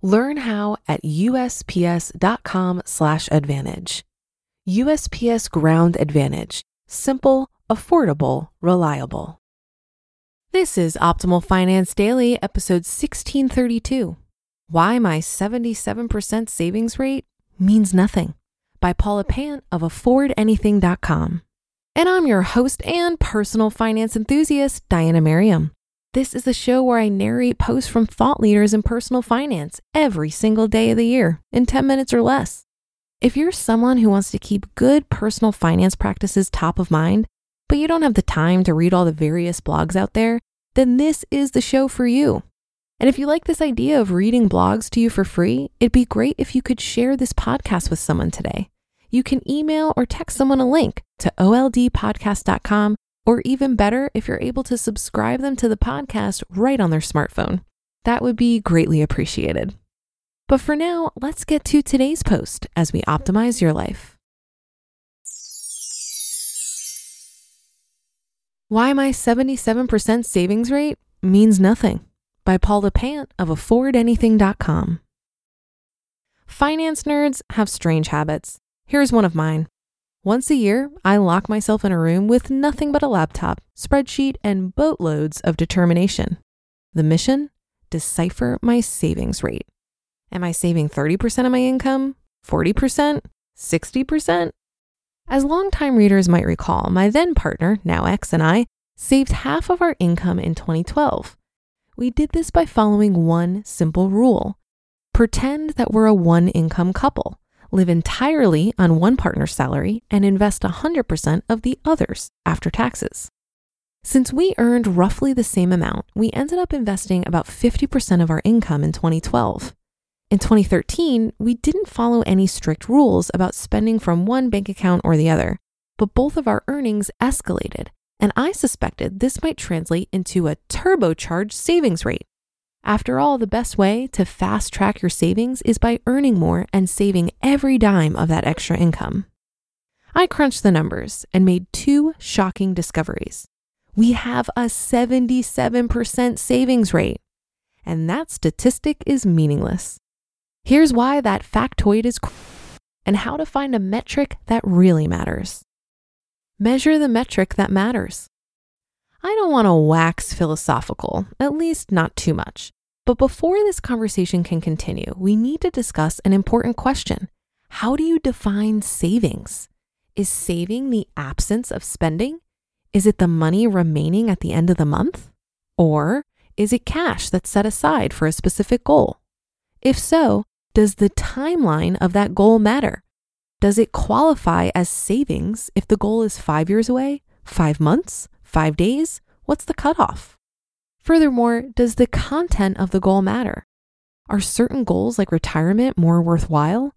Learn how at usps.com/advantage. USPS Ground Advantage. Simple, affordable, reliable. This is Optimal Finance Daily, episode 1632. Why My 77% Savings Rate Means Nothing by Paula Pant of AffordAnything.com. And I'm your host and personal finance enthusiast, Diana Merriam. This is the show where I narrate posts from thought leaders in personal finance every single day of the year in 10 minutes or less. If you're someone who wants to keep good personal finance practices top of mind, but you don't have the time to read all the various blogs out there, then this is the show for you. And if you like this idea of reading blogs to you for free, it'd be great if you could share this podcast with someone today. You can email or text someone a link to oldpodcast.com, or even better, if you're able to subscribe them to the podcast right on their smartphone. That would be greatly appreciated. But for now, let's get to today's post as we optimize your life. Why My 77% Savings Rate Means Nothing by Paula Pant of AffordAnything.com. Finance nerds have strange habits. Here's one of mine. Once a year, I lock myself in a room with nothing but a laptop, spreadsheet, and boatloads of determination. The mission? Decipher my savings rate. Am I saving 30% of my income? 40%? 60%? As longtime readers might recall, my then partner, now ex, and I saved half of our income in 2012. We did this by following one simple rule. Pretend that we're a one-income couple, live entirely on one partner's salary, and invest 100% of the other's after taxes. Since we earned roughly the same amount, we ended up investing about 50% of our income in 2012. In 2013, we didn't follow any strict rules about spending from one bank account or the other, but both of our earnings escalated, and I suspected this might translate into a turbocharged savings rate. After all, the best way to fast track your savings is by earning more and saving every dime of that extra income. I crunched the numbers and made two shocking discoveries. We have a 77% savings rate, and that statistic is meaningless. Here's why that factoid is and how to find a metric that really matters. Measure the metric that matters. I don't want to wax philosophical, at least not too much. But before this conversation can continue, we need to discuss an important question. How do you define savings? Is saving the absence of spending? Is it the money remaining at the end of the month? Or is it cash that's set aside for a specific goal? If so, does the timeline of that goal matter? Does it qualify as savings if the goal is 5 years away, 5 months, 5 days? What's the cutoff? Furthermore, does the content of the goal matter? Are certain goals like retirement more worthwhile?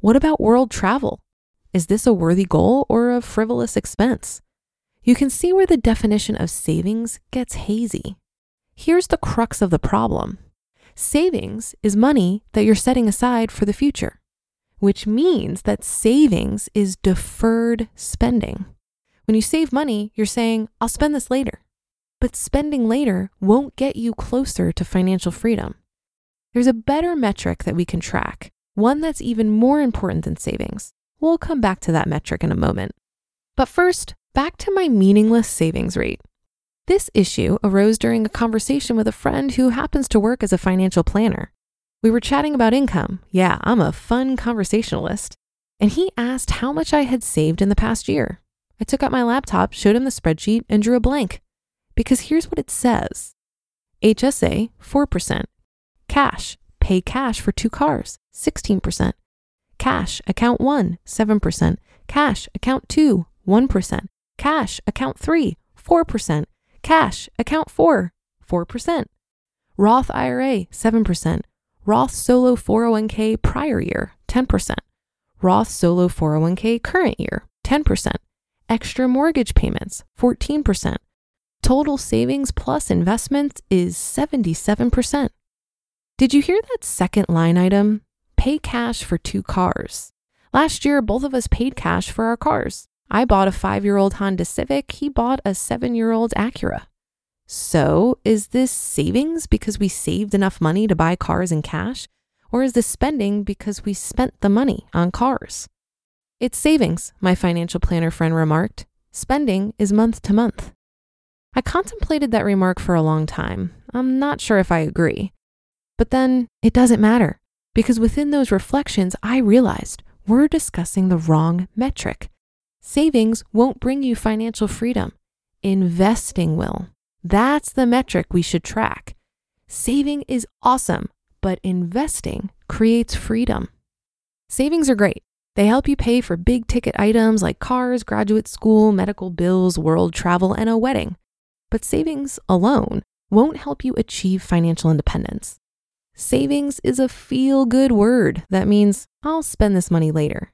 What about world travel? Is this a worthy goal or a frivolous expense? You can see where the definition of savings gets hazy. Here's the crux of the problem. Savings is money that you're setting aside for the future, which means that savings is deferred spending. When you save money, you're saying, I'll spend this later. But spending later won't get you closer to financial freedom. There's a better metric that we can track, one that's even more important than savings. We'll come back to that metric in a moment. But first, back to my meaningless savings rate. This issue arose during a conversation with a friend who happens to work as a financial planner. We were chatting about income. Yeah, I'm a fun conversationalist. And he asked how much I had saved in the past year. I took out my laptop, showed him the spreadsheet, and drew a blank. Because here's what it says. HSA, 4%. Cash, pay cash for two cars, 16%. Cash, account 1, 7%. Cash, account 2, 1%. Cash, account 3, 4%. Cash, account 4, 4%. Roth IRA, 7%. Roth Solo 401k prior year, 10%. Roth Solo 401k current year, 10%. Extra mortgage payments, 14%. Total savings plus investments is 77%. Did you hear that second line item? Pay cash for two cars. Last year, both of us paid cash for our cars. I bought a 5-year-old Honda Civic. He bought a 7-year-old Acura. So is this savings because we saved enough money to buy cars in cash? Or is this spending because we spent the money on cars? It's savings, my financial planner friend remarked. Spending is month to month. I contemplated that remark for a long time. I'm not sure if I agree. But then it doesn't matter, because within those reflections, I realized we're discussing the wrong metric. Savings won't bring you financial freedom. Investing will. That's the metric we should track. Saving is awesome, but investing creates freedom. Savings are great. They help you pay for big ticket items like cars, graduate school, medical bills, world travel, and a wedding. But savings alone won't help you achieve financial independence. Savings is a feel-good word that means I'll spend this money later.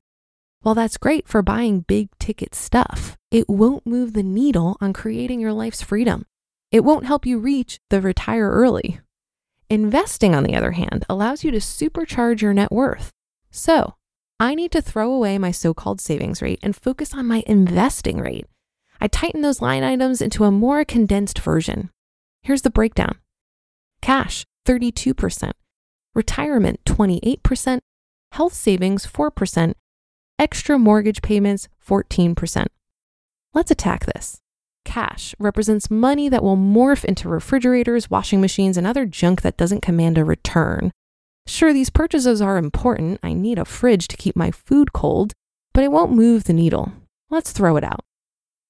While that's great for buying big ticket stuff, it won't move the needle on creating your life's freedom. It won't help you reach the retire early. Investing, on the other hand, allows you to supercharge your net worth. So I need to throw away my so-called savings rate and focus on my investing rate. I tighten those line items into a more condensed version. Here's the breakdown. Cash, 32%. Retirement, 28%. Health savings, 4%. Extra mortgage payments, 14%. Let's attack this. Cash represents money that will morph into refrigerators, washing machines, and other junk that doesn't command a return. Sure, these purchases are important. I need a fridge to keep my food cold, but it won't move the needle. Let's throw it out.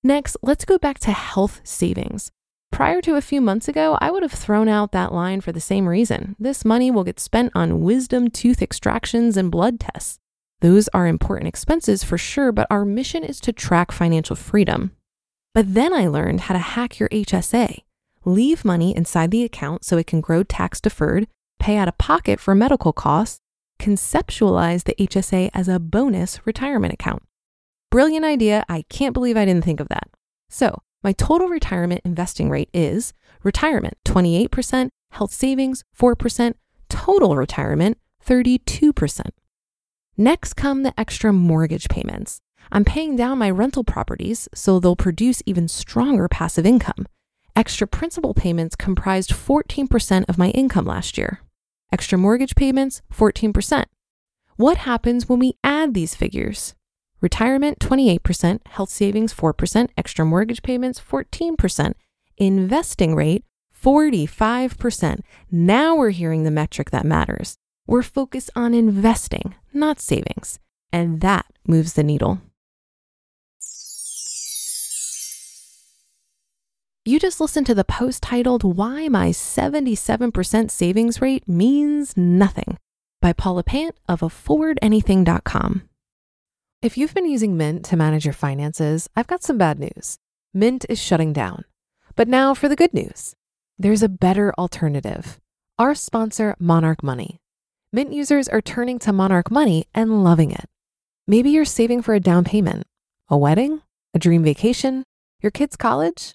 Next, let's go back to health savings. Prior to a few months ago, I would have thrown out that line for the same reason. This money will get spent on wisdom tooth extractions and blood tests. Those are important expenses for sure, but our mission is to track financial freedom. But then I learned how to hack your HSA. Leave money inside the account so it can grow tax deferred, pay out of pocket for medical costs, conceptualize the HSA as a bonus retirement account. Brilliant idea. I can't believe I didn't think of that. So my total retirement investing rate is retirement 28%, health savings 4%, total retirement 32%. Next come the extra mortgage payments. I'm paying down my rental properties so they'll produce even stronger passive income. Extra principal payments comprised 14% of my income last year. Extra mortgage payments, 14%. What happens when we add these figures? Retirement, 28%, health savings, 4%, extra mortgage payments, 14%, investing rate, 45%. Now we're hearing the metric that matters. We're focused on investing, not savings. And that moves the needle. You just listened to the post titled "Why My 77% Savings Rate Means Nothing" by Paula Pant of AffordAnything.com. If you've been using Mint to manage your finances, I've got some bad news. Mint is shutting down. But now for the good news. There's a better alternative. Our sponsor, Monarch Money. Mint users are turning to Monarch Money and loving it. Maybe you're saving for a down payment, a wedding, a dream vacation, your kids' college.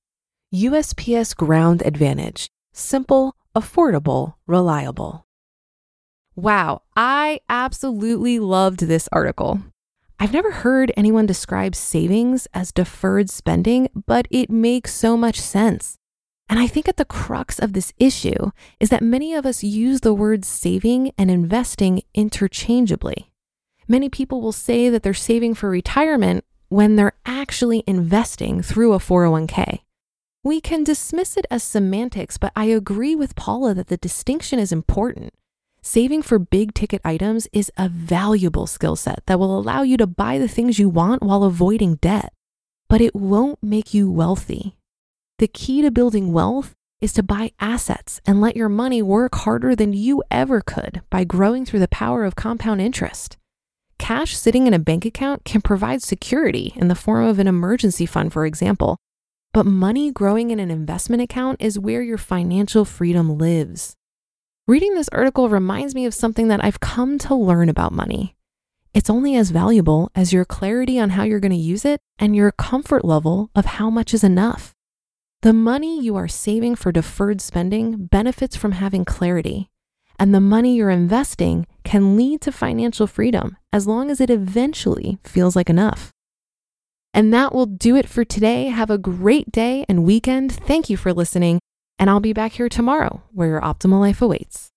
USPS Ground Advantage. Simple, affordable, reliable. Wow, I absolutely loved this article. I've never heard anyone describe savings as deferred spending, but it makes so much sense. And I think at the crux of this issue is that many of us use the words saving and investing interchangeably. Many people will say that they're saving for retirement when they're actually investing through a 401k. We can dismiss it as semantics, but I agree with Paula that the distinction is important. Saving for big ticket items is a valuable skill set that will allow you to buy the things you want while avoiding debt, but it won't make you wealthy. The key to building wealth is to buy assets and let your money work harder than you ever could by growing through the power of compound interest. Cash sitting in a bank account can provide security in the form of an emergency fund, for example, but money growing in an investment account is where your financial freedom lives. Reading this article reminds me of something that I've come to learn about money. It's only as valuable as your clarity on how you're going to use it and your comfort level of how much is enough. The money you are saving for deferred spending benefits from having clarity, and the money you're investing can lead to financial freedom as long as it eventually feels like enough. And that will do it for today. Have a great day and weekend. Thank you for listening. And I'll be back here tomorrow where your optimal life awaits.